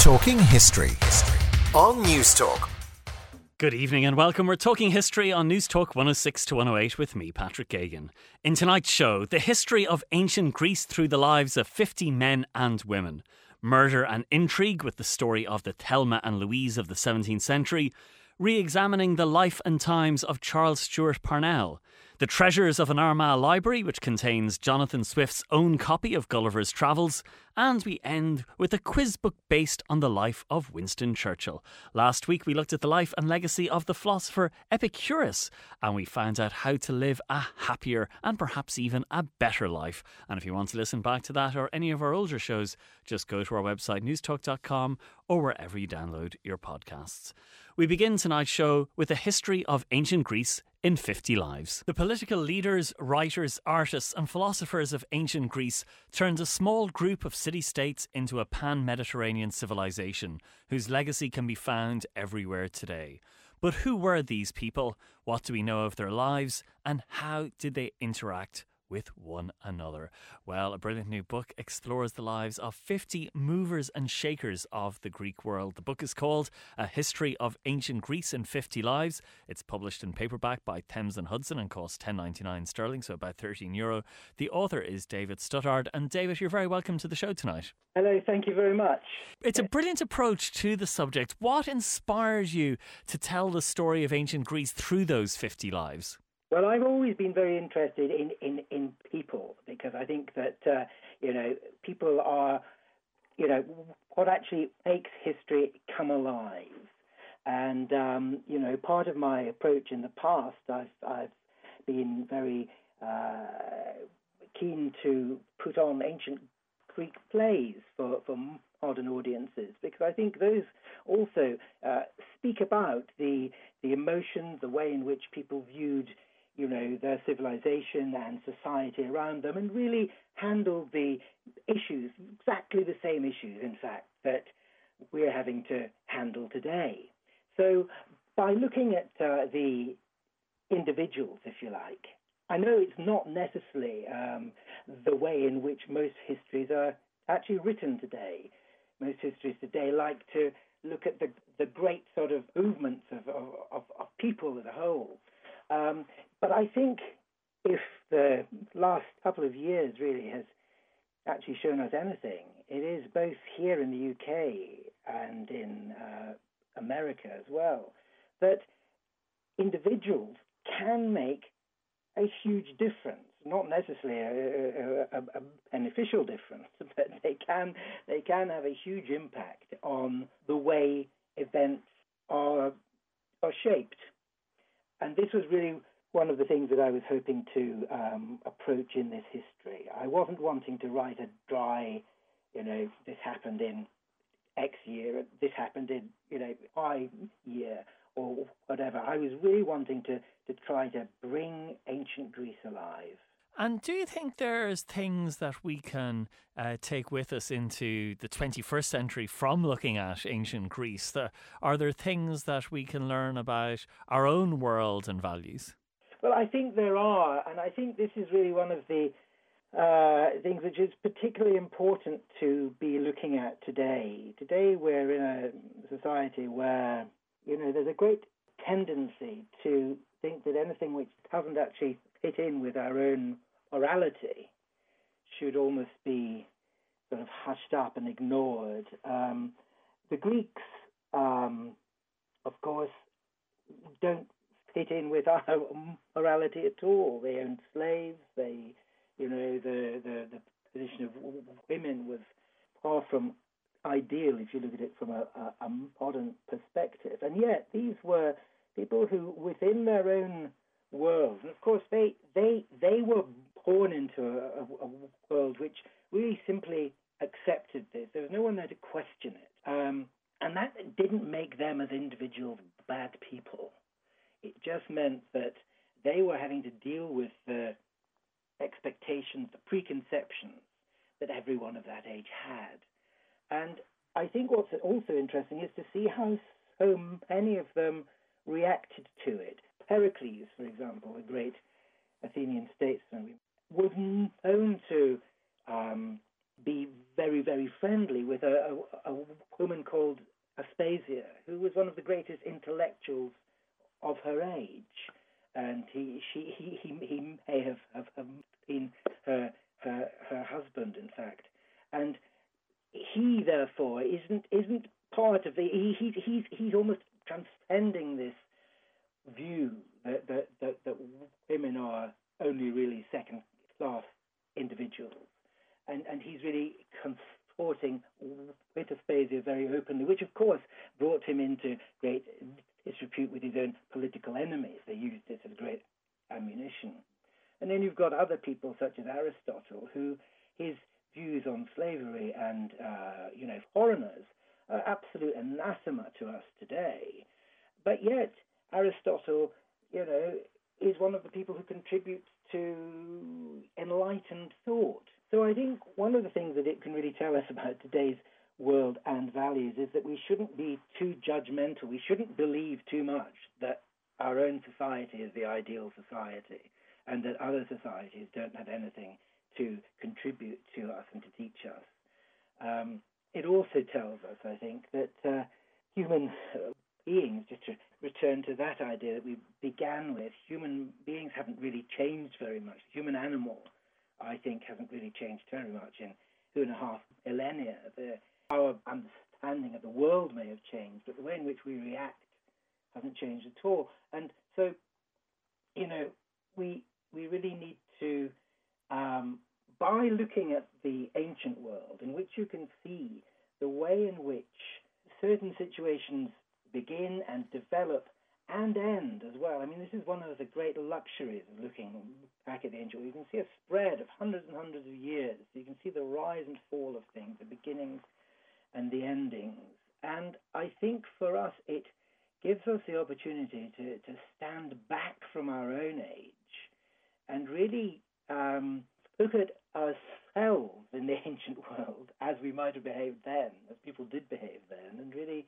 Talking History on Newstalk. Good evening and welcome. We're talking history on Newstalk 106 to 108 with me, Patrick Gagan. In tonight's show, the history of ancient Greece through the lives of 50 men and women, murder and intrigue with the story of the Thelma and Louise of the 17th century, re-examining the life and times of Charles Stuart Parnell, the treasures of an Armagh library which contains Jonathan Swift's own copy of Gulliver's Travels, and we end with a quiz book based on the life of Winston Churchill. Last week we looked at the life and legacy of the philosopher Epicurus, and we found out how to live a happier and perhaps even a better life. And if you want to listen back to that or any of our older shows, just go to our website Newstalk.com or wherever you download your podcasts. We begin tonight's show with a history of ancient Greece in 50 lives. The political leaders, writers, artists and philosophers of ancient Greece turned a small group of city-states into a pan-Mediterranean civilization whose legacy can be found everywhere today. But who were these people? What do we know of their lives? And how did they interact with one another? Well, a brilliant new book explores the lives of 50 movers and shakers of the Greek world. The book is called A History of Ancient Greece in 50 Lives. It's published in paperback by Thames and Hudson and costs £10.99 sterling, so about €13. The author is David Stuttard. And David, you're very welcome to the show tonight. Hello, thank you very much. It's a brilliant approach to the subject. What inspired you to tell the story of ancient Greece through those 50 lives? Well, I've always been very interested in people, because I think that, people are, what actually makes history come alive. And, part of my approach in the past, I've been very keen to put on ancient Greek plays for modern audiences, because I think those also speak about the emotions, the way in which people viewed their civilization and society around them, and really handled the issues, exactly the same issues, in fact, that we're having to handle today. So by looking at the individuals, if you like, I know it's not necessarily the way in which most histories are actually written today. Most histories today like to look at the great sort of movements of people as a whole. But I think if the last couple of years really has actually shown us anything, it is both here in the UK and in America as well, that individuals can make a huge difference, not necessarily a beneficial difference, but they can have a huge impact on the way events are shaped. And this was really one of the things that I was hoping to approach in this history. I wasn't wanting to write a dry, this happened in X year, this happened in, Y year, or whatever. I was really wanting to try to bring ancient Greece alive. And do you think there's things that we can take with us into the 21st century from looking at ancient Greece? Are there things that we can learn about our own world and values? Well, I think there are. And I think this is really one of the things which is particularly important to be looking at today. Today we're in a society where, there's a great tendency to think that anything which doesn't actually fit in with our own morality should almost be sort of hushed up and ignored. The Greeks, of course, don't fit in with our morality at all. They owned slaves. They, the position of women was far from ideal if you look at it from a modern perspective. And yet these were people who, within their own world. And of course, they were born into a world which really simply accepted this. There was no one there to question it. And that didn't make them as individuals bad people. It just meant that they were having to deal with the expectations, the preconceptions that everyone of that age had. And I think what's also interesting is to see how so many of them reacted to it. Pericles, for example, a great Athenian statesman, was known to be very, very friendly with a woman called of the greatest intellectuals of her age, and he may have been her husband, in fact, and he therefore isn't part of the he's almost transcending this view that women are only really second class individuals, and he's really supporting with Aspasia very openly, which of course brought him into great disrepute with his own political enemies. They used this as great ammunition. And then you've got other people such as Aristotle, who his views on slavery and foreigners are absolute anathema to us today. But yet Aristotle, is one of the people who contributes to enlightened thought. So I think one of the things that it can really tell us about today's world and values is that we shouldn't be too judgmental. We shouldn't believe too much that our own society is the ideal society and that other societies don't have anything to contribute to us and to teach us. It also tells us, I think, that human beings, just to return to that idea that we began with, human beings haven't really changed very much. The human animal, I think, hasn't really changed very much in 2.5 millennia. Our understanding of the world may have changed, but the way in which we react hasn't changed at all. And so, we really need to, by looking at the ancient world, in which you can see the way in which certain situations begin and develop and end as well. I mean, this is one of the great luxuries of looking back at the ancient world. You can see a spread of hundreds and hundreds of years. You can see the rise and fall of things, the beginnings and the endings. And I think for us, it gives us the opportunity to stand back from our own age and really look at ourselves in the ancient world as we might have behaved then, as people did behave then, and really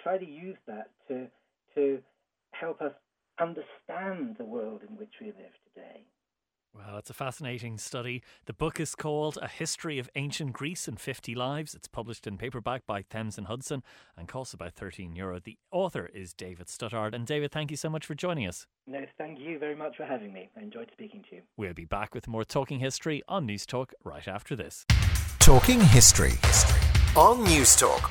try to use that to help us understand the world in which we live today. Well, it's a fascinating study. The book is called A History of Ancient Greece in 50 Lives. It's published in paperback by Thames and Hudson and costs about €13. The author is David Stuttard. And David, thank you so much for joining us. No, thank you very much for having me. I enjoyed speaking to you. We'll be back with more Talking History on News Talk right after this. Talking History. On News Talk.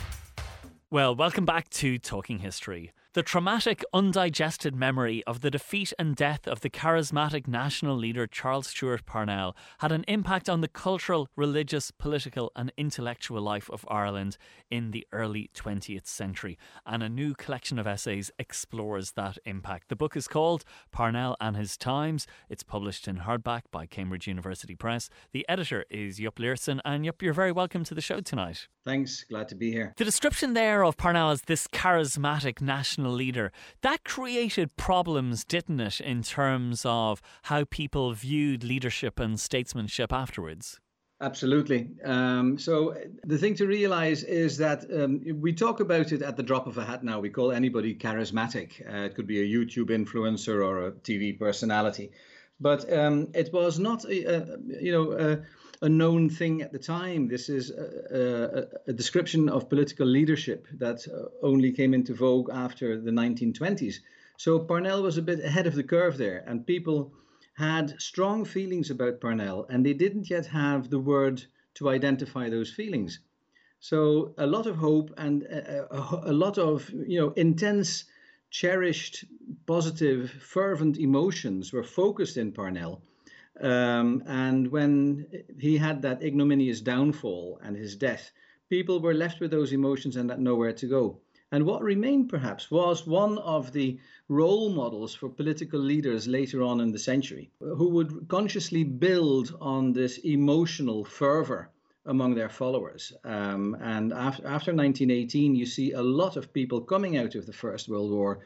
Well, welcome back to Talking History. The traumatic, undigested memory of the defeat and death of the charismatic national leader Charles Stuart Parnell had an impact on the cultural, religious, political and intellectual life of Ireland in the early 20th century. And a new collection of essays explores that impact. The book is called Parnell and His Times. It's published in hardback by Cambridge University Press. The editor is Joep Leerssen. And Joep, you're very welcome to the show tonight. Thanks, glad to be here. The description there of Parnell as this charismatic national leader, that created problems, didn't it, in terms of how people viewed leadership and statesmanship afterwards? Absolutely. So the thing to realize is that we talk about it at the drop of a hat now. We call anybody charismatic. It could be a YouTube influencer or a TV personality. But it was not, a known thing at the time. This is a description of political leadership that only came into vogue after the 1920s. So Parnell was a bit ahead of the curve there, and people had strong feelings about Parnell, and they didn't yet have the word to identify those feelings. So a lot of hope and a lot of intense, cherished, positive, fervent emotions were focused in Parnell. And when he had that ignominious downfall and his death, people were left with those emotions and had nowhere to go. And what remained, perhaps, was one of the role models for political leaders later on in the century, who would consciously build on this emotional fervor among their followers. And after 1918, you see a lot of people coming out of the First World War,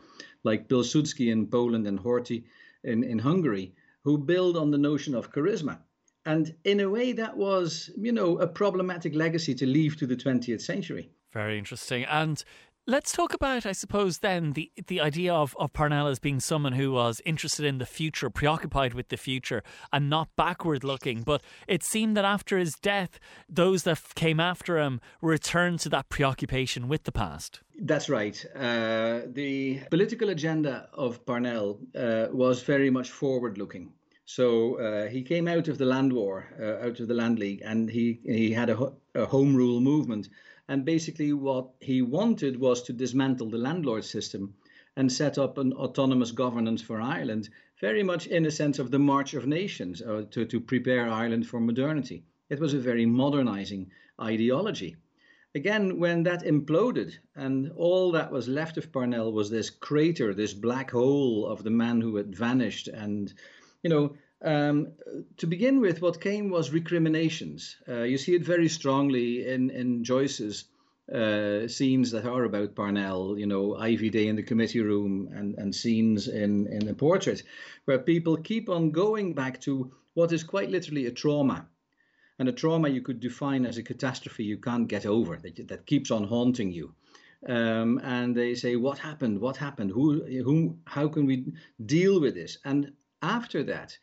like Pilsudski in Poland and Horthy in Hungary, who build on the notion of charisma. And in a way, that was, a problematic legacy to leave to the 20th century. Very interesting. And Let's talk about, I suppose, then the idea of Parnell as being someone who was interested in the future, preoccupied with the future, and not backward looking. But it seemed that after his death, those that came after him returned to that preoccupation with the past. That's right. The political agenda of Parnell was very much forward looking. So he came out of the land war, out of the land league, and he had a home rule movement. And basically what he wanted was to dismantle the landlord system and set up an autonomous governance for Ireland, very much in a sense of the March of Nations, to prepare Ireland for modernity. It was a very modernizing ideology. Again, when that imploded and all that was left of Parnell was this crater, this black hole of the man who had vanished. And, you know, to begin with, what came was recriminations. You see it very strongly in Joyce's scenes that are about Parnell, you know, Ivy Day in the committee room and scenes in The Portrait, where people keep on going back to what is quite literally a trauma. And a trauma you could define as a catastrophe you can't get over, that keeps on haunting you. And they say, what happened? What happened? Who? How can we deal with this? And after that,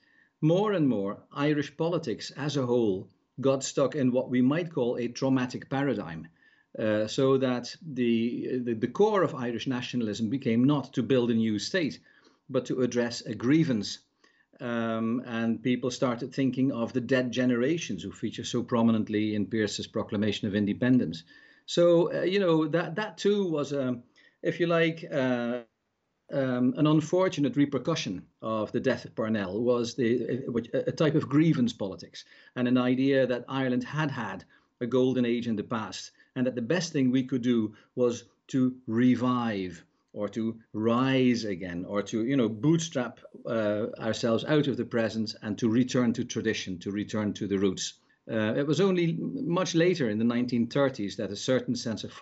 more and more, Irish politics as a whole got stuck in what we might call a traumatic paradigm, so that the core of Irish nationalism became not to build a new state, but to address a grievance. And people started thinking of the dead generations who feature so prominently in Pierce's Proclamation of Independence. So, you know, that too was, if you like, an unfortunate repercussion of the death of Parnell was a type of grievance politics and an idea that Ireland had a golden age in the past and that the best thing we could do was to revive or to rise again or to, you know, bootstrap ourselves out of the present and to return to tradition, to return to the roots. It was only much later in the 1930s that a certain sense of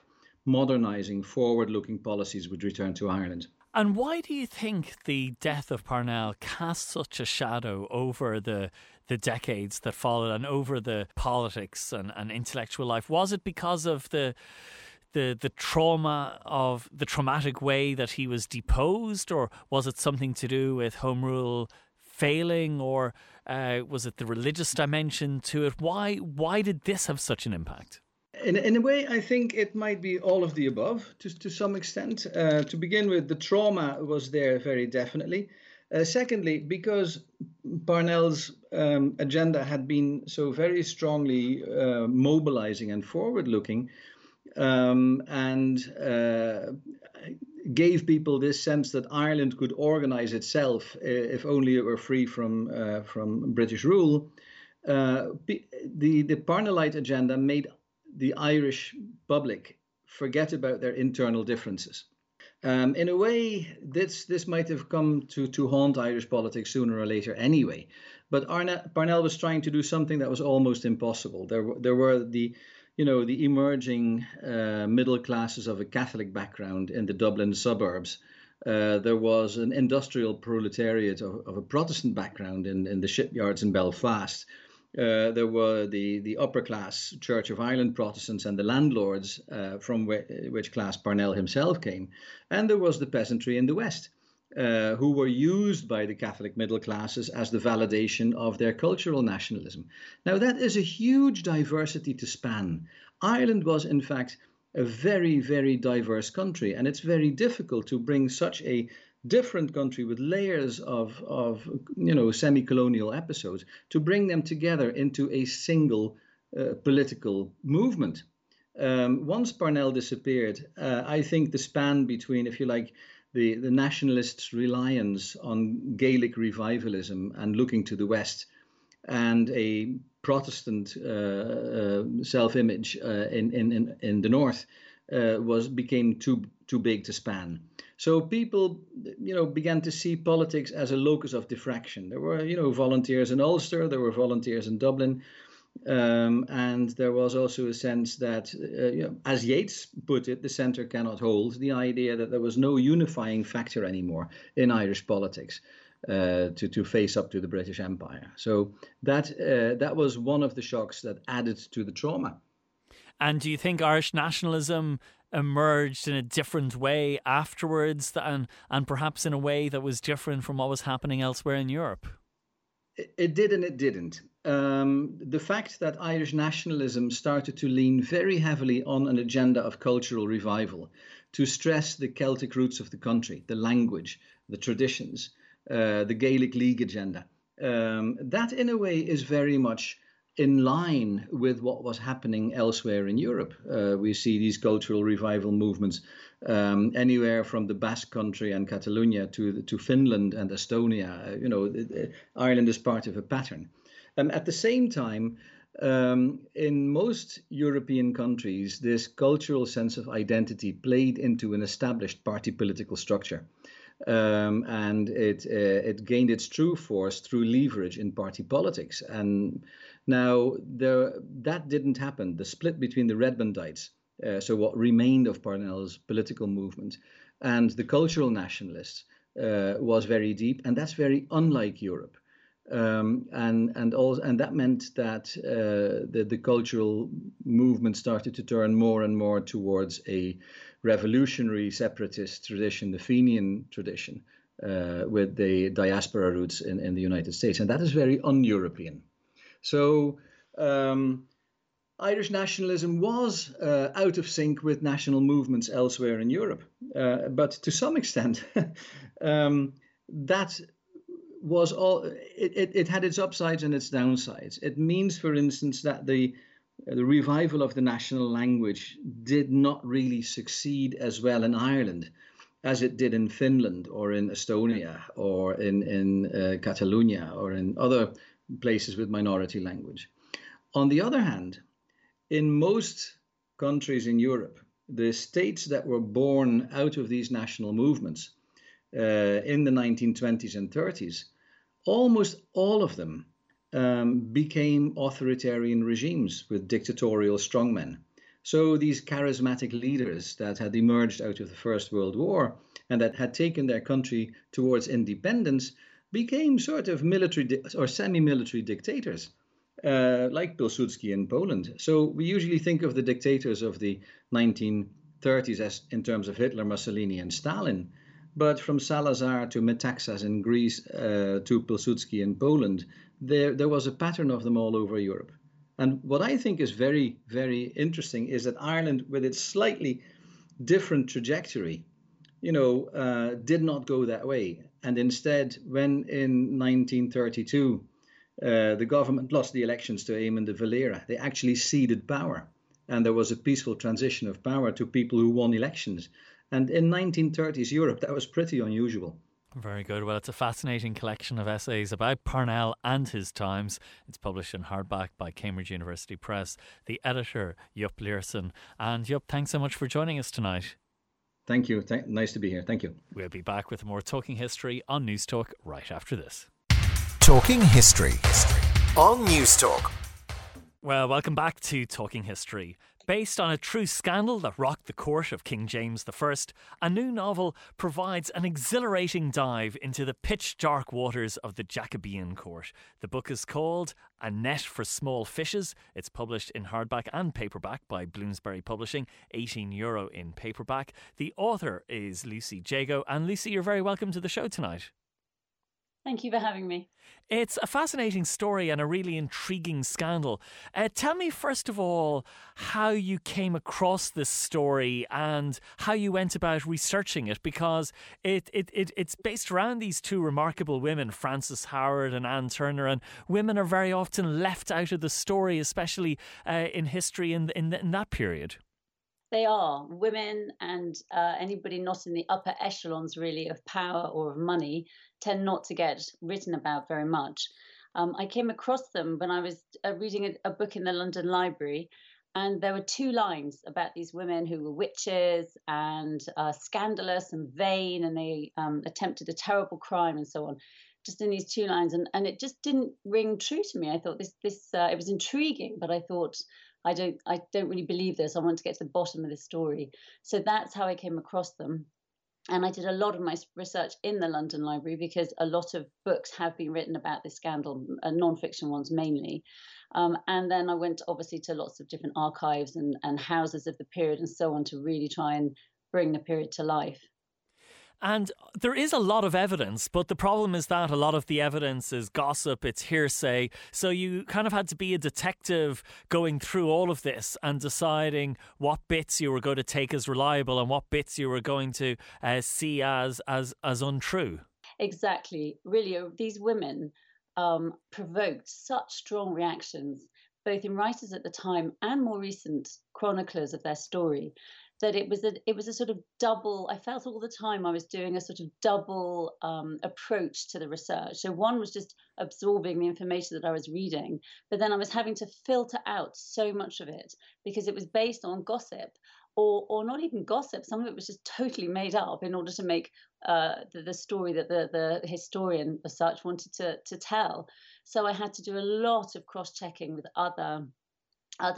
modernizing, forward-looking policies would return to Ireland. And why do you think the death of Parnell cast such a shadow over the decades that followed and over the politics and intellectual life? Was it because of the trauma of the traumatic way that he was deposed, or was it something to do with Home Rule failing, or was it the religious dimension to it? Why did this have such an impact? In a way, I think it might be all of the above to some extent. To begin with, the trauma was there very definitely. Secondly, because Parnell's agenda had been so very strongly mobilizing and forward-looking and gave people this sense that Ireland could organize itself if only it were free from British rule, the Parnellite agenda made the Irish public forget about their internal differences. In a way, this might have come to haunt Irish politics sooner or later anyway. But Parnell was trying to do something that was almost impossible. There were the emerging middle classes of a Catholic background in the Dublin suburbs. There was an industrial proletariat of a Protestant background in the shipyards in Belfast. There were the upper class Church of Ireland Protestants and the landlords from which class Parnell himself came. And there was the peasantry in the West who were used by the Catholic middle classes as the validation of their cultural nationalism. Now, that is a huge diversity to span. Ireland was, in fact, a very, very diverse country, and it's very difficult to bring such a different country with layers of semi-colonial episodes to bring them together into a single political movement. Once Parnell disappeared, I think the span between, if you like, the nationalists' reliance on Gaelic revivalism and looking to the West and a Protestant self-image in the North became too big to span. So people, began to see politics as a locus of diffraction. There were, volunteers in Ulster, there were volunteers in Dublin, and there was also a sense that, as Yeats put it, the centre cannot hold, the idea that there was no unifying factor anymore in Irish politics to face up to the British Empire. So that was one of the shocks that added to the trauma. And do you think Irish nationalism emerged in a different way afterwards, and perhaps in a way that was different from what was happening elsewhere in Europe? It did and it didn't. The fact that Irish nationalism started to lean very heavily on an agenda of cultural revival, to stress the Celtic roots of the country, the language, the traditions, the Gaelic League agenda, that in a way is very much in line with what was happening elsewhere in Europe. We see these cultural revival movements anywhere from the Basque Country and Catalonia to Finland and Estonia. Ireland is part of a pattern. At the same time, in most European countries, this cultural sense of identity played into an established party political structure. And it gained its true force through leverage in party politics. And now that didn't happen. The split between the Redmondites, so what remained of Parnell's political movement, and the cultural nationalists was very deep, and that's very unlike Europe. And that meant that the cultural movement started to turn more and more towards a revolutionary separatist tradition, the Fenian tradition, with the diaspora roots in the United States, and that is very un-European. So Irish nationalism was out of sync with national movements elsewhere in Europe, but to some extent, that was all. It had its upsides and its downsides. It means, for instance, that the revival of the national language did not really succeed as well in Ireland as it did in Finland or in Estonia or in Catalonia or in other places with minority language. On the other hand, in most countries in Europe, the states that were born out of these national movements in the 1920s and 30s, almost all of them became authoritarian regimes with dictatorial strongmen. So these charismatic leaders that had emerged out of the First World War and that had taken their country towards independence became sort of military or semi-military dictators, like Pilsudski in Poland. So we usually think of the dictators of the 1930s as in terms of Hitler, Mussolini, and Stalin. But from Salazar to Metaxas in Greece to Pilsudski in Poland, there was a pattern of them all over Europe. And what I think is very, very interesting is that Ireland, with its slightly different trajectory, did not go that way. And instead, when in 1932, the government lost the elections to Eamon de Valera, they actually ceded power. And there was a peaceful transition of power to people who won elections. And in 1930s Europe, that was pretty unusual. Very good. Well, it's a fascinating collection of essays about Parnell and his times. It's published in hardback by Cambridge University Press. The editor, Joep Leerssen. And Joep, thanks so much for joining us tonight. Thank you. Nice to be here. Thank you. We'll be back with more Talking History on News Talk right after this. Talking History on News Talk. Well, welcome back to Talking History. Based on a true scandal that rocked the court of King James I, a new novel provides an exhilarating dive into the pitch-dark waters of the Jacobean court. The book is called A Net for Small Fishes. It's published in hardback and paperback by Bloomsbury Publishing, €18 in paperback. The author is Lucy Jago. And Lucy, you're very welcome to the show tonight. Thank you for having me. It's a fascinating story and a really intriguing scandal. Tell me, first of all, how you came across this story and how you went about researching it, because it's based around these two remarkable women, Frances Howard and Anne Turner, and women are very often left out of the story, especially in history in that period. They are. Women and anybody not in the upper echelons, really, of power or of money tend not to get written about very much. I came across them when I was reading a book in the London Library, and there were two lines about these women who were witches and scandalous and vain, and they attempted a terrible crime and so on, just in these two lines. And it just didn't ring true to me. I thought this it was intriguing, but I thought, I don't really believe this. I want to get to the bottom of this story. So that's how I came across them. And I did a lot of my research in the London Library because a lot of books have been written about this scandal, non-fiction ones mainly. And then I went obviously to lots of different archives and houses of the period and so on to really try and bring the period to life. And there is a lot of evidence, but the problem is that a lot of the evidence is gossip, it's hearsay. So you kind of had to be a detective going through all of this and deciding what bits you were going to take as reliable and what bits you were going to see as untrue. Exactly. Really, these women provoked such strong reactions, both in writers at the time and more recent chroniclers of their story, that it was a sort of double, I felt all the time I was doing a sort of double approach to the research. So one was just absorbing the information that I was reading, but then I was having to filter out so much of it because it was based on gossip or not even gossip. Some of it was just totally made up in order to make the story that the historian as such wanted to tell. So I had to do a lot of cross-checking with other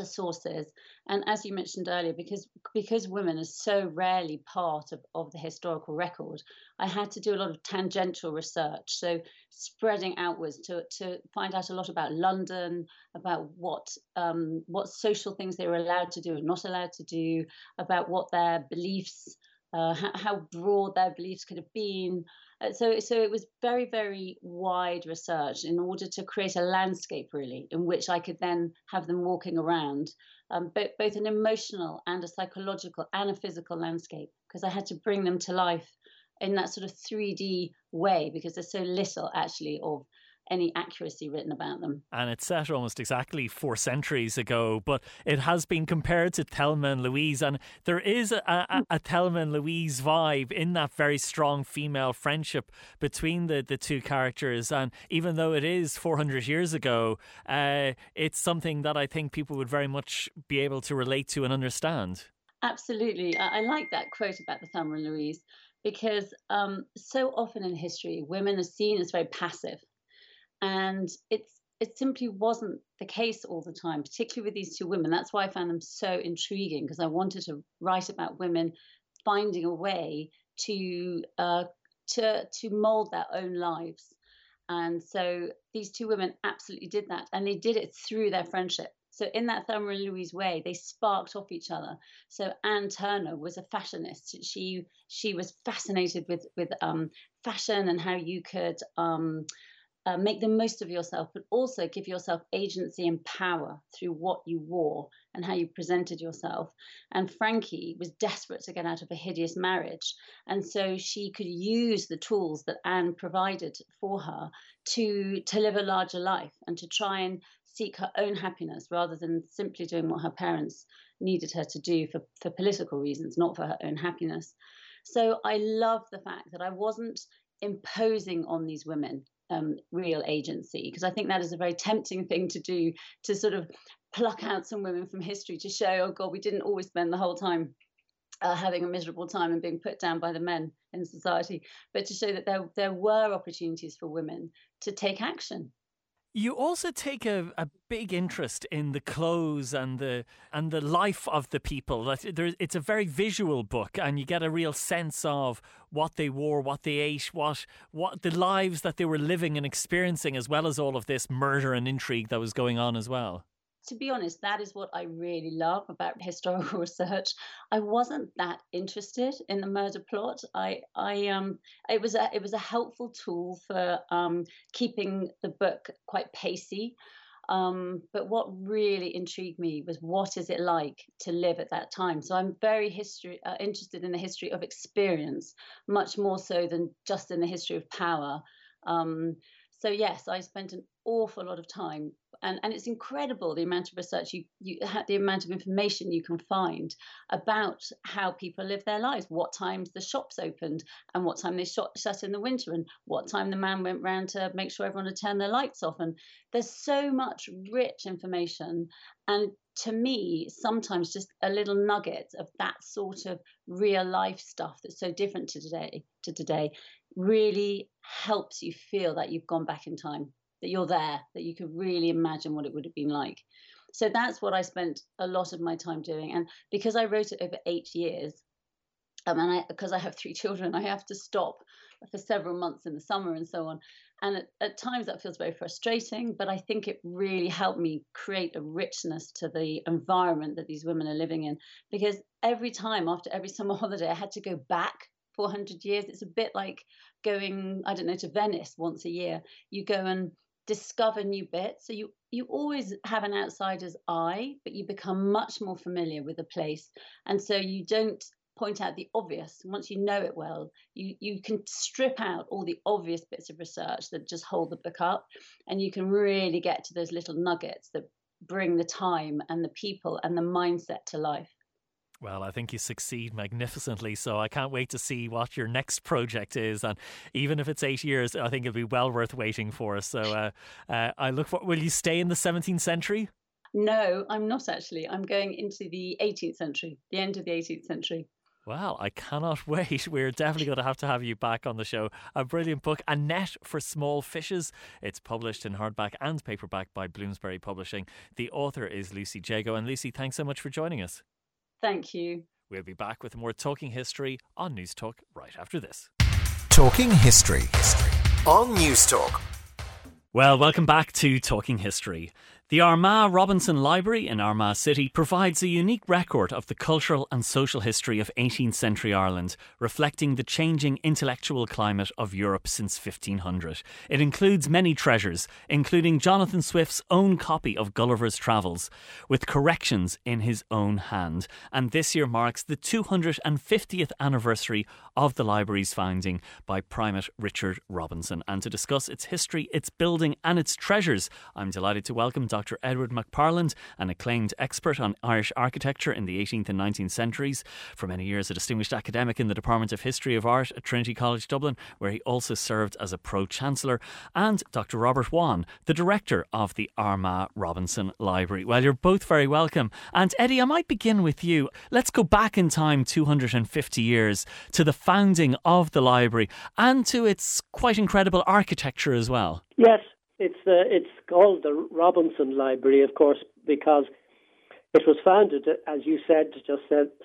sources, and as you mentioned earlier, because women are so rarely part of the historical record, I had to do a lot of tangential research, so spreading outwards to find out a lot about London, about what social things they were allowed to do and not allowed to do, about what their beliefs, how broad their beliefs could have been. So it was very, very wide research in order to create a landscape, really, in which I could then have them walking around, both an emotional and a psychological and a physical landscape, because I had to bring them to life in that sort of 3D way, because there's so little actually of any accuracy written about them. And it's set almost exactly 4 centuries ago, but it has been compared to Thelma and Louise, and there is a Thelma and Louise vibe in that very strong female friendship between the two characters. And even though it is 400 years ago, it's something that I think people would very much be able to relate to and understand. Absolutely. I like that quote about the Thelma and Louise, because so often in history, women are seen as very passive. And it simply wasn't the case all the time, particularly with these two women. That's why I found them so intriguing, because I wanted to write about women finding a way to mold their own lives. And so these two women absolutely did that, and they did it through their friendship. So in that Thelma and Louise way, they sparked off each other. So Anne Turner was a fashionist. She was fascinated with fashion and how you could make the most of yourself, but also give yourself agency and power through what you wore and how you presented yourself. And Frankie was desperate to get out of a hideous marriage. And so she could use the tools that Anne provided for her to live a larger life and to try and seek her own happiness rather than simply doing what her parents needed her to do for political reasons, not for her own happiness. So I love the fact that I wasn't imposing on these women real agency, because I think that is a very tempting thing to do, to sort of pluck out some women from history to show, oh God, we didn't always spend the whole time having a miserable time and being put down by the men in society, but to show that there were opportunities for women to take action. You also take a big interest in the clothes and the life of the people. It's a very visual book, and you get a real sense of what they wore, what they ate, what the lives that they were living and experiencing, as well as all of this murder and intrigue that was going on as well. To be honest, that is what I really love about historical research. I wasn't that interested in the murder plot. It was a helpful tool for keeping the book quite pacey. But what really intrigued me was, what is it like to live at that time? So I'm very interested in the history of experience, much more so than just in the history of power. So yes, I spent an awful lot of time, and it's incredible the amount of research you have, the amount of information you can find about how people live their lives, what times the shops opened and what time they shut in the winter and what time the man went round to make sure everyone had turned their lights off. And there's so much rich information, and to me sometimes just a little nugget of that sort of real life stuff that's so different to today really helps you feel that you've gone back in time, that you're there, that you could really imagine what it would have been like. So that's what I spent a lot of my time doing. And because I wrote it over 8 years, And because I have three children, I have to stop for several months in the summer and so on. And at times that feels very frustrating, but I think it really helped me create a richness to the environment that these women are living in. Because every time after every summer holiday, I had to go back 400 years. It's a bit like going, I don't know, to Venice once a year. You go and discover new bits. So you always have an outsider's eye, but you become much more familiar with the place. And so you don't point out the obvious. Once you know it well, you can strip out all the obvious bits of research that just hold the book up, and you can really get to those little nuggets that bring the time and the people and the mindset to life. Well, I think you succeed magnificently, so I can't wait to see what your next project is. And even if it's 8 years, I think it'll be well worth waiting for. So I look for, will you stay in the 17th century? No, I'm not actually. I'm going into the 18th century, the end of the 18th century. Wow, I cannot wait. We're definitely going to have you back on the show. A brilliant book, A Net for Small Fishes. It's published in hardback and paperback by Bloomsbury Publishing. The author is Lucy Jago. And Lucy, thanks so much for joining us. Thank you. We'll be back with more Talking History on News Talk right after this. Talking History on News Talk. Well, welcome back to Talking History. The Armagh Robinson Library in Armagh City provides a unique record of the cultural and social history of 18th century Ireland, reflecting the changing intellectual climate of Europe since 1500. It includes many treasures, including Jonathan Swift's own copy of Gulliver's Travels, with corrections in his own hand. And this year marks the 250th anniversary of the library's founding by Primate Richard Robinson. And to discuss its history, its building and its treasures, I'm delighted to welcome Dr. Edward McParland, an acclaimed expert on Irish architecture in the 18th and 19th centuries. For many years, a distinguished academic in the Department of History of Art at Trinity College Dublin, where he also served as a Pro-Chancellor, and Dr. Robert Wan, the Director of the Armagh Robinson Library. Well, you're both very welcome. And Eddie, I might begin with you. Let's go back in time 250 years to the founding of the library and to its quite incredible architecture as well. Yes. It's called the Robinson Library, of course, because it was founded, as you said,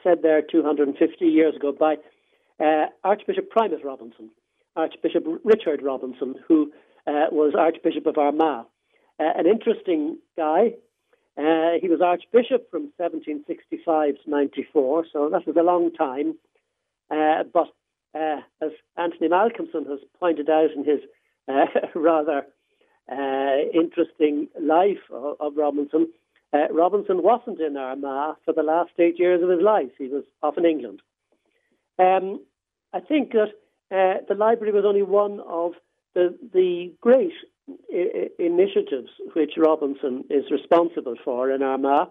250 years ago by Archbishop Primate Robinson, Archbishop Richard Robinson, who was Archbishop of Armagh. An interesting guy. He was Archbishop from 1765 to 94, so that was a long time. But as Anthony Malcolmson has pointed out in his rather interesting life of Robinson. Robinson wasn't in Armagh for the last 8 years of his life. He was off in England. I think that the library was only one of the great initiatives which Robinson is responsible for in Armagh.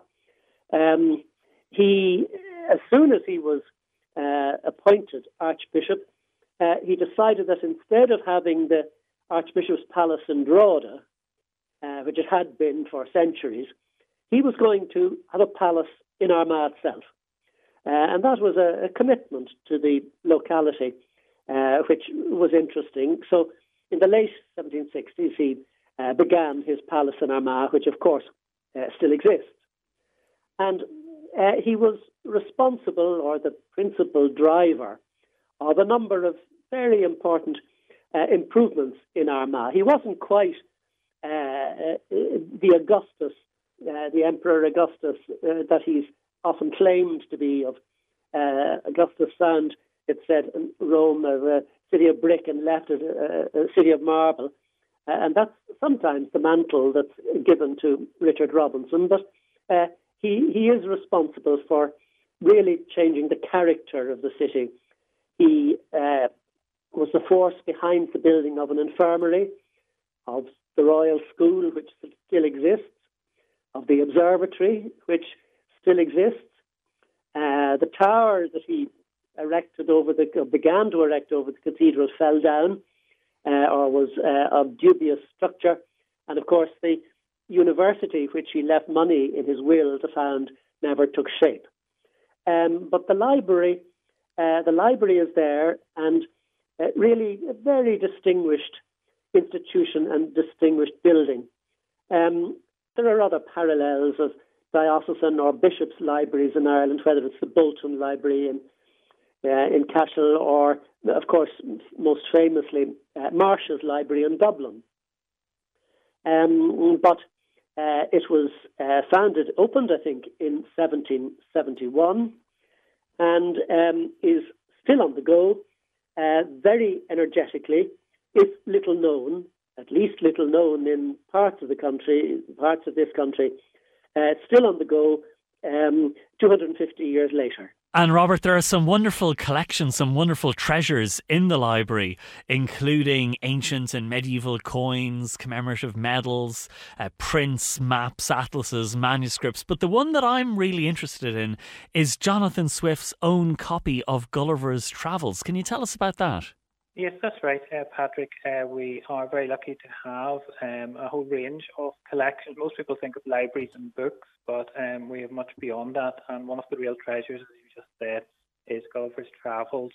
He, as soon as he was appointed Archbishop, he decided that instead of having the Archbishop's Palace in Drogheda, which it had been for centuries, he was going to have a palace in Armagh itself. And that was a commitment to the locality, which was interesting. So in the late 1760s, he began his palace in Armagh, which of course still exists. And he was responsible, or the principal driver, of a number of very important improvements in Armagh. He wasn't quite the Augustus, the Emperor Augustus, that he's often claimed to be of. Augustus found, it said, Rome as a city of brick and left it a city of marble. And that's sometimes the mantle that's given to Richard Robinson, but he is responsible for really changing the character of the city. He was the force behind the building of an infirmary, of the Royal School, which still exists, of the observatory, which still exists, the tower that he erected began to erect over the cathedral fell down, or was of dubious structure, and of course the university, which he left money in his will to found, never took shape. But the library is there, and really a very distinguished institution and distinguished building. There are other parallels of diocesan or bishops' libraries in Ireland, whether it's the Bolton Library in Cashel, or, of course, most famously, Marsh's Library in Dublin. But it was opened, I think, in 1771, and is still on the go, very energetically. It's little known, at least little known in parts of this country. It's still on the go 250 years later. And Robert, there are some wonderful collections, some wonderful treasures in the library, including ancient and medieval coins, commemorative medals, prints, maps, atlases, manuscripts. But the one that I'm really interested in is Jonathan Swift's own copy of Gulliver's Travels. Can you tell us about that? Yes, that's right, Patrick. We are very lucky to have a whole range of collections. Most people think of libraries and books, but we have much beyond that. And one of the real treasures, as you just said, is Gulliver's Travels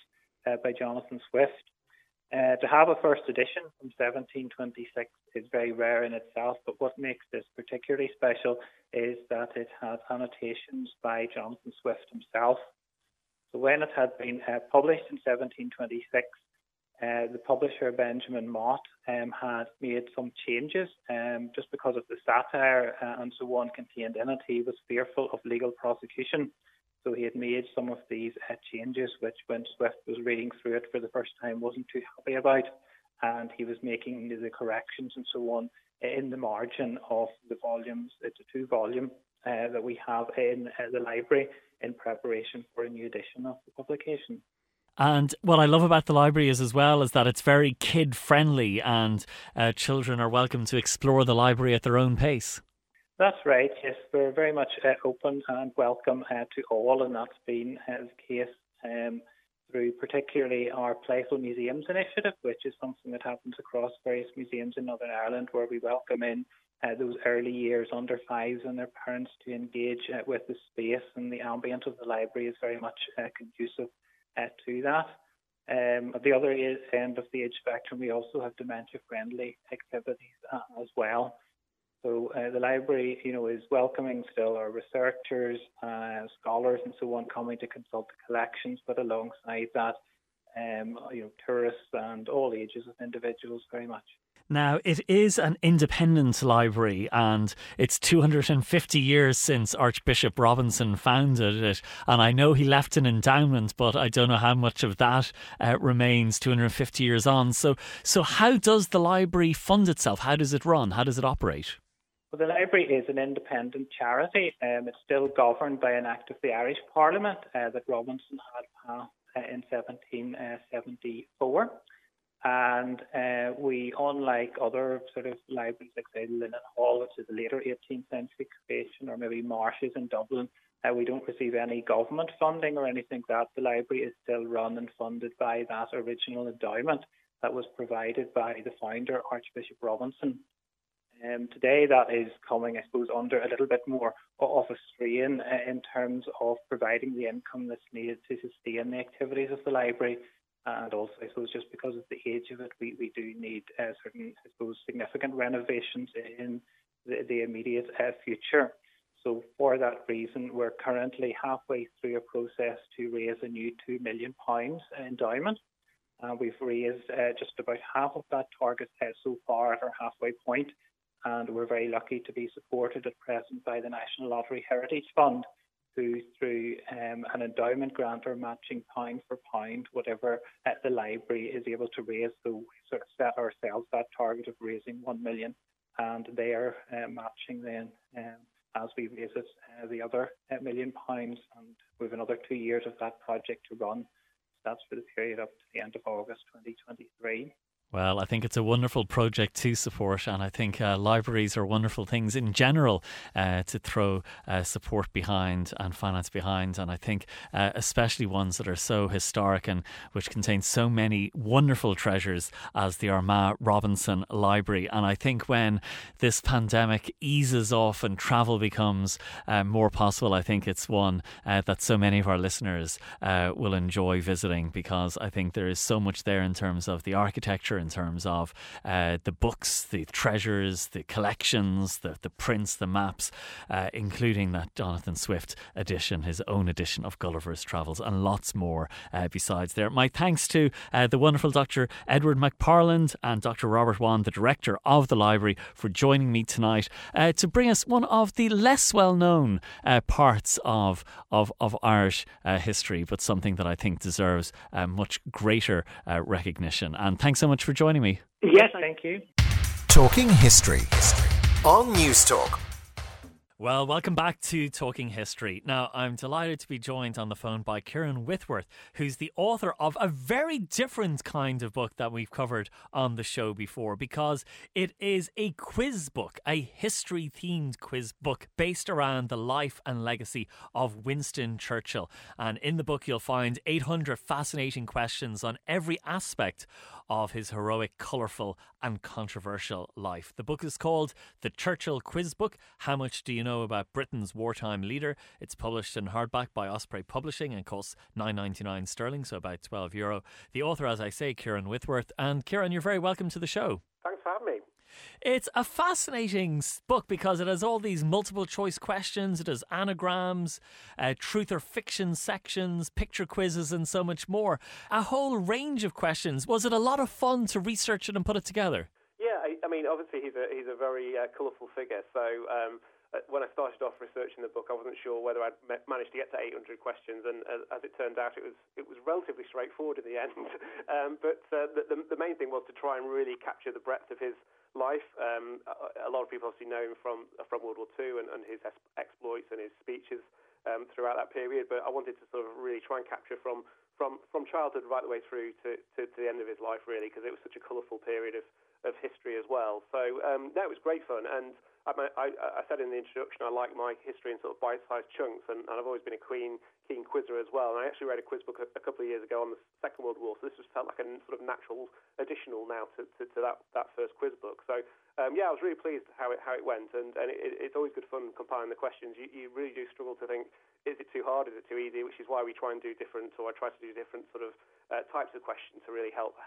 by Jonathan Swift. To have a first edition from 1726 is very rare in itself, but what makes this particularly special is that it has annotations by Jonathan Swift himself. So when it had been published in 1726, the publisher, Benjamin Mott, had made some changes just because of the satire and so on contained in it. He was fearful of legal prosecution, so he had made some of these changes, which when Swift was reading through it for the first time wasn't too happy about, and he was making the corrections and so on in the margin of the volumes. It's a two-volume that we have in the library in preparation for a new edition of the publication. And what I love about the library is as well is that it's very kid-friendly, and children are welcome to explore the library at their own pace. That's right, yes. We're very much open and welcome to all, and that's been the case through particularly our Playful Museums initiative, which is something that happens across various museums in Northern Ireland, where we welcome in those early years under fives and their parents to engage with the space, and the ambient of the library is very much conducive to that. At the other end of the age spectrum, we also have dementia-friendly activities as well. So the library, is welcoming still our researchers, scholars, and so on coming to consult the collections. But alongside that, tourists and all ages of individuals very much. Now, it is an independent library, and it's 250 years since Archbishop Robinson founded it. And I know he left an endowment, but I don't know how much of that remains 250 years on. So how does the library fund itself? How does it run? How does it operate? Well, the library is an independent charity. It's still governed by an Act of the Irish Parliament that Robinson had passed in 1774. And we, unlike other sort of libraries like, say, Linen Hall, which is a later 18th century creation, or maybe Marsh's in Dublin, we don't receive any government funding or anything like that. The library is still run and funded by that original endowment that was provided by the founder, Archbishop Robinson. Today that is coming, I suppose, under a little bit more of a strain in terms of providing the income that's needed to sustain the activities of the library. And also, I suppose, just because of the age of it, we do need certain, I suppose, significant renovations in the immediate future. So for that reason, we're currently halfway through a process to raise a new £2 million endowment. We've raised just about half of that target so far at our halfway point, and we're very lucky to be supported at present by the National Lottery Heritage Fund, who through an endowment grant are matching pound for pound whatever the library is able to raise. So we sort of set ourselves that target of raising 1 million, and they are matching then as we raise it, the other £1 million, and we have another 2 years of that project to run. So that's for the period up to the end of August 2023. Well, I think it's a wonderful project to support, and I think libraries are wonderful things in general to throw support behind and finance behind, and I think especially ones that are so historic and which contain so many wonderful treasures as the Armagh Robinson Library. And I think when this pandemic eases off and travel becomes more possible, I think it's one that so many of our listeners will enjoy visiting, because I think there is so much there in terms of the architecture, in terms of the books, the treasures, the collections, the prints, the maps, including that Jonathan Swift edition, his own edition of Gulliver's Travels, and lots more besides there. My thanks to the wonderful Dr. Edward McParland and Dr. Robert Wan, the director of the library, for joining me tonight to bring us one of the less well-known parts of Irish history, but something that I think deserves much greater recognition. And thanks so much for joining me. Yes, thank you. Talking History on News Talk. Well, welcome back to Talking History. Now, I'm delighted to be joined on the phone by Kieran Whitworth, who's the author of a very different kind of book that we've covered on the show before, because it is a quiz book, a history-themed quiz book based around the life and legacy of Winston Churchill. And in the book, you'll find 800 fascinating questions on every aspect of his heroic, colourful and controversial life. The book is called The Churchill Quiz Book, How Much Do You Know About Britain's Wartime Leader. It's published in hardback by Osprey Publishing and costs £9.99 sterling, so about €12. The author, as I say, Kieran Whitworth. And Kieran, you're very welcome to the show. Thanks for having me. It's a fascinating book because it has all these multiple choice questions, it has anagrams, truth or fiction sections, picture quizzes and so much more. A whole range of questions. Was it a lot of fun to research it and put it together? Yeah, I mean, obviously he's a very colourful figure, so when I started off researching the book, I wasn't sure whether I'd managed to get to 800 questions, and as it turned out, it was relatively straightforward in the end. But the main thing was to try and really capture the breadth of his life. A lot of people obviously know him from World War II and his exploits and his speeches throughout that period, but I wanted to sort of really try and capture from childhood right the way through to the end of his life, really, because it was such a colourful period of history as well. So, no, it was great fun, and I said in the introduction I like my history in sort of bite-sized chunks, and I've always been a keen quizzer as well. And I actually read a quiz book a couple of years ago on the Second World War, so this just felt like a sort of natural additional now to that first quiz book. So yeah, I was really pleased how it went, and it's always good fun compiling the questions. You really do struggle to think, is it too hard, is it too easy? Which is why we try and do different, or I try to do different sort of types of questions to really help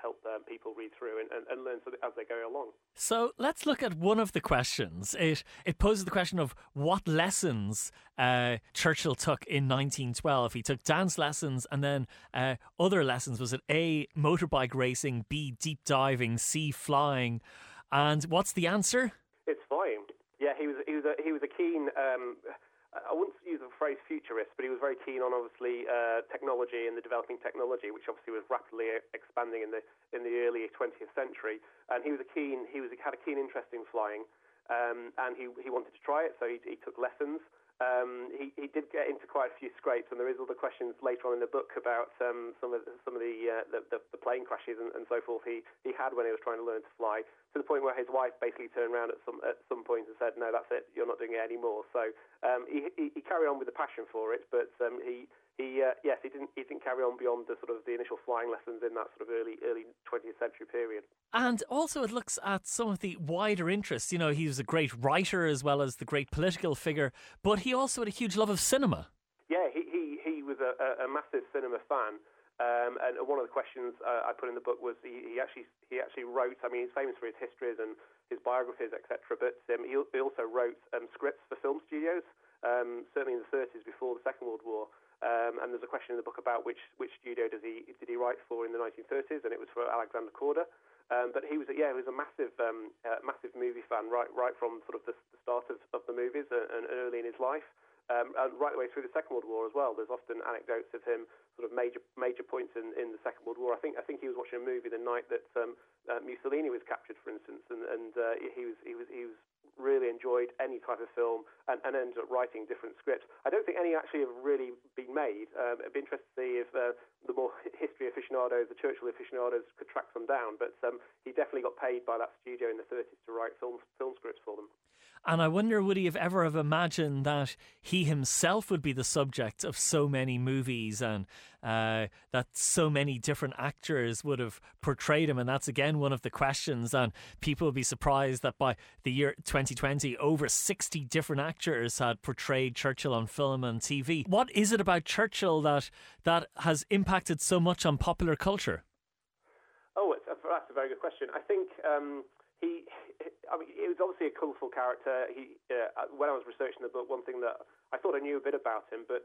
people read through and learn sort of as they go along. So let's look at one of the questions. It poses the question of what lessons Churchill took in 1912. He took dance lessons and then other lessons. Was it A, motorbike racing, B, deep diving, C, flying? And what's the answer? It's flying. Yeah, he was a keen, I wouldn't use the phrase futurist, but he was very keen on obviously technology and the developing technology, which obviously was rapidly expanding in the early 20th century. And he had a keen interest in flying. And he wanted to try it, so he took lessons. He did get into quite a few scrapes, and there is other questions later on in the book about some of the plane crashes and so forth he had when he was trying to learn to fly, to the point where his wife basically turned around at some point and said, "No, that's it. You're not doing it anymore." So he carried on with the passion for it, but he didn't carry on beyond the sort of the initial flying lessons in that sort of early 20th century period. And also, it looks at some of the wider interests. You know, he was a great writer as well as the great political figure, but he also had a huge love of cinema. Yeah, he was a massive cinema fan. And one of the questions I put in the book was he actually wrote. I mean, he's famous for his histories and his biographies, etc. But he also wrote scripts for film studios, certainly in the 30s before the Second World War. And there's a question in the book about which studio did he write for in the 1930s, and it was for Alexander Korda. But he was a massive massive movie fan right from sort of the start of the movies and early in his life. And right the way through the Second World War as well. There's often anecdotes of him, sort of major points in the Second World War. I think he was watching a movie the night that Mussolini was captured, for instance, and he really enjoyed any type of film and ended up writing different scripts. I don't think any actually have really been made. It'd be interesting to see if the more history aficionados, the Churchill aficionados, could track them down. But he definitely got paid by that studio in the 30s to write film scripts for them. And I wonder, would he have ever have imagined that he himself would be the subject of so many movies and that so many different actors would have portrayed him? And that's, again, one of the questions. And people would be surprised that by the year 2020, over 60 different actors had portrayed Churchill on film and TV. What is it about Churchill that has impacted so much on popular culture? Oh, that's a a very good question. I think he was obviously a colourful character. When I was researching the book, one thing that I thought I knew a bit about him, but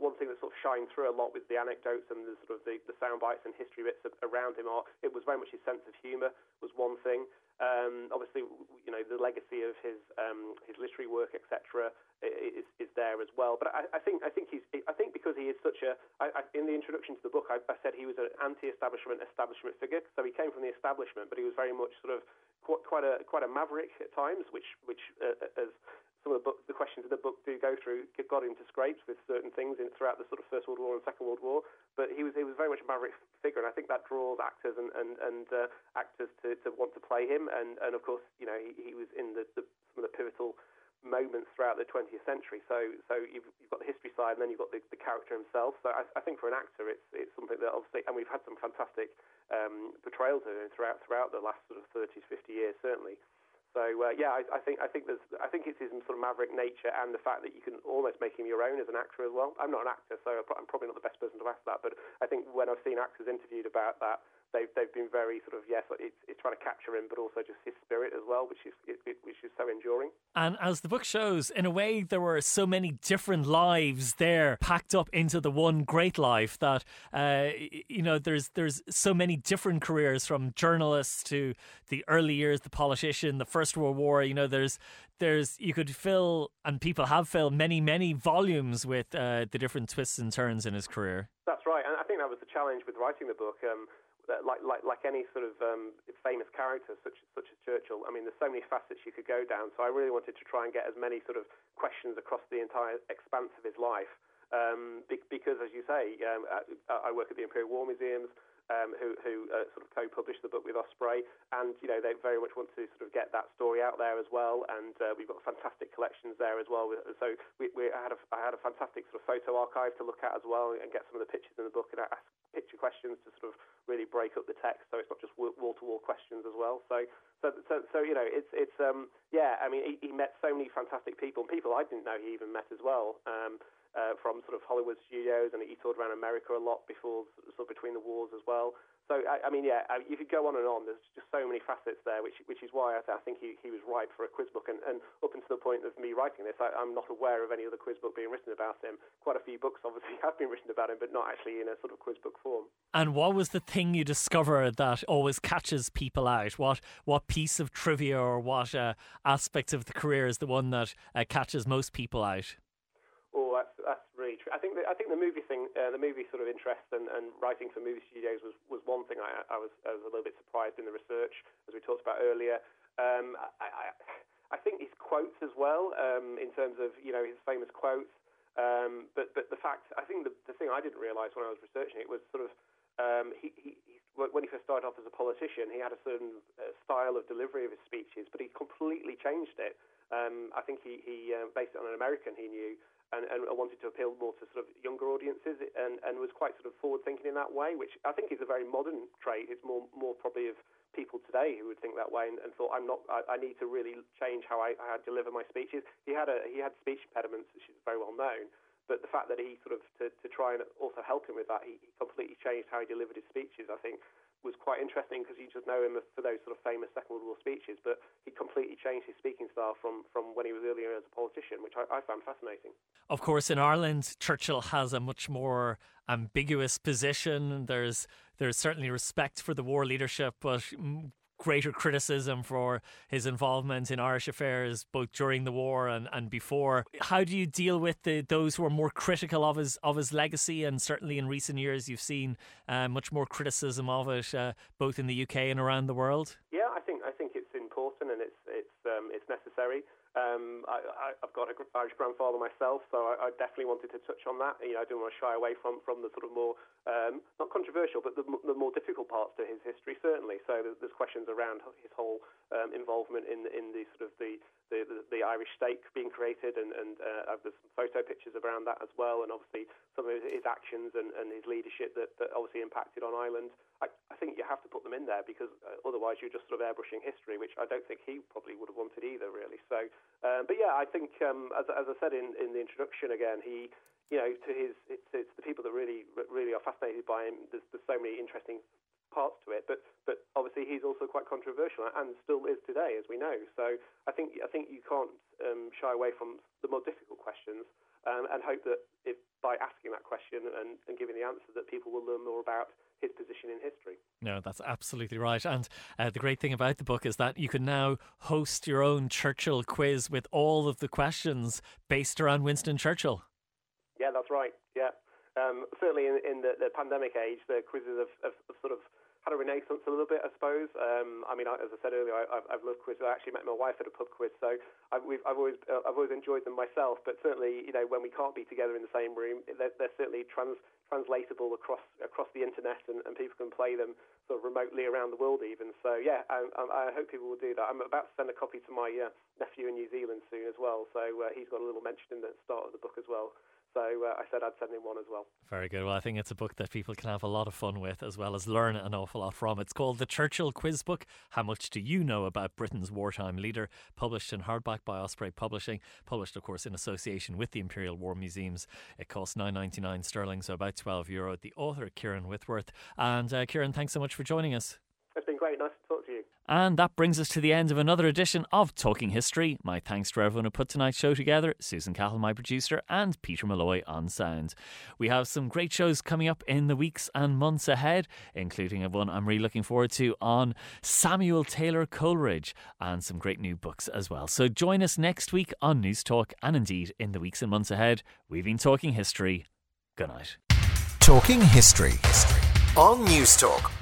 one thing that sort of shined through a lot with the anecdotes and the sort of the sound bites and history bits around him, it was very much his sense of humour was one thing. Obviously, you know, the legacy of his literary work, etc., is there as well. But I think because he is such a, in the introduction to the book, I said he was an anti-establishment figure. So he came from the establishment, but he was very much sort of quite a maverick at times, which as some of the questions in the book do go through, got into scrapes with certain things throughout the sort of First World War and Second World War. But he was very much a maverick figure, and I think that draws actors and actors to want to play him. And of course, you know, he was in some of the pivotal moments throughout the 20th century. So you've got the history side, and then you've got the character himself. So I think for an actor, it's something that obviously, and we've had some fantastic portrayals of him throughout the last sort of 30 to 50 years, certainly. So I think it's his sort of maverick nature and the fact that you can almost make him your own as an actor as well. I'm not an actor, so I'm probably not the best person to ask that. But I think when I've seen actors interviewed about that, they've been very sort of, yes, it's trying to capture him, but also just his spirit as well, which is so enduring. And as the book shows, in a way, there were so many different lives there packed up into the one great life that you know, there's so many different careers, from journalists to the early years, the politician, the First World War. You know, there's you could fill, and people have filled, many volumes with the different twists and turns in his career. That's right, and I think that was the challenge with writing the book. Like any sort of famous character such as Churchill, I mean, there's so many facets you could go down. So I really wanted to try and get as many sort of questions across the entire expanse of his life, because, as you say, I work at the Imperial War Museums, who sort of co-published the book with Osprey, and you know, they very much want to sort of get that story out there as well. And we've got fantastic collections there as well. So I had a fantastic sort of photo archive to look at as well, and get some of the pictures in the book and ask picture questions to sort of really break up the text. So it's not just wall-to-wall questions as well. So you know, it's yeah. I mean, he met so many fantastic people I didn't know he even met as well. From sort of Hollywood studios, and he toured around America a lot before, sort of between the wars as well. So, I mean, you could go on and on. There's just so many facets there, which is why I think he was ripe for a quiz book. And up until the point of me writing this, I'm not aware of any other quiz book being written about him. Quite a few books, obviously, have been written about him, but not actually in a sort of quiz book form. And what was the thing you discovered that always catches people out? What piece of trivia or what aspect of the career is the one that catches most people out? Oh, that's really true. I think the movie thing, the movie sort of interest and writing for movie studios was one thing I was a little bit surprised in the research, as we talked about earlier. I think his quotes as well, in terms of, you know, his famous quotes. But the fact, I think the thing I didn't realise when I was researching it was sort of he when he first started off as a politician, he had a certain style of delivery of his speeches, but he completely changed it. I think he based it on an American he knew. And wanted to appeal more to sort of younger audiences, and was quite sort of forward-thinking in that way, which I think is a very modern trait. It's more probably of people today who would think that way and thought, I need to really change how I deliver my speeches. He had speech impediments, which is very well known, but the fact that he sort of to try and also help him with that, he completely changed how he delivered his speeches, I think, was quite interesting, because you just know him for those sort of famous Second World War speeches, but he completely changed his speaking style from when he was earlier as a politician, which I found fascinating. Of course, in Ireland, Churchill has a much more ambiguous position. There's certainly respect for the war leadership, but greater criticism for his involvement in Irish affairs, both during the war and before. How do you deal with those who are more critical of his legacy? And certainly in recent years, you've seen much more criticism of it, both in the UK and around the world. Yeah, I think it's important, and it's necessary. I've got an Irish grandfather myself, so I definitely wanted to touch on that. You know, I didn't want to shy away from the sort of more, not controversial, but the more difficult parts to his history, certainly. So there's questions around his whole involvement in the sort of the Irish state being created, and there's some photo pictures around that as well, and obviously some of his actions and his leadership that obviously impacted on Ireland. I think you have to put them in there, because otherwise you're just sort of airbrushing history, which I don't think he probably would have wanted either, really. So, but yeah, I think as I said in the introduction, again, he, you know, it's the people that really are fascinated by him. There's so many interesting parts to it, but obviously he's also quite controversial and still is today, as we know. So I think you can't shy away from the more difficult questions and hope that if by asking that question and giving the answer that people will learn more about his position in history. No, that's absolutely right. And the great thing about the book is that you can now host your own Churchill quiz with all of the questions based around Winston Churchill. Yeah, that's right. Yeah. Certainly in the pandemic age, the quizzes have sort of had a renaissance a little bit, I suppose. As I said earlier, I've loved quizzes. I actually met my wife at a pub quiz, so I've always enjoyed them myself. But certainly, you know, when we can't be together in the same room, they're certainly translatable across the internet, and people can play them sort of remotely around the world even. So yeah, I hope people will do that. I'm about to send a copy to my nephew in New Zealand soon as well, so he's got a little mention in the start of the book as well. So I said I'd send him one as well. Very good. Well, I think it's a book that people can have a lot of fun with as well as learn an awful lot from. It's called The Churchill Quiz Book, How Much Do You Know About Britain's Wartime Leader, published in hardback by Osprey Publishing, published, of course, in association with the Imperial War Museums. It costs £9.99 sterling, so about €12. The author, Kieran Whitworth. And Kieran, thanks so much for joining us. It's been great. Nice to talk to you. And that brings us to the end of another edition of Talking History. My thanks to everyone who put tonight's show together, Susan Cahill, my producer, and Peter Malloy on sound. We have some great shows coming up in the weeks and months ahead, including one I'm really looking forward to on Samuel Taylor Coleridge, and some great new books as well. So join us next week on News Talk, and indeed in the weeks and months ahead. We've been Talking History. Good night. Talking History on News Talk.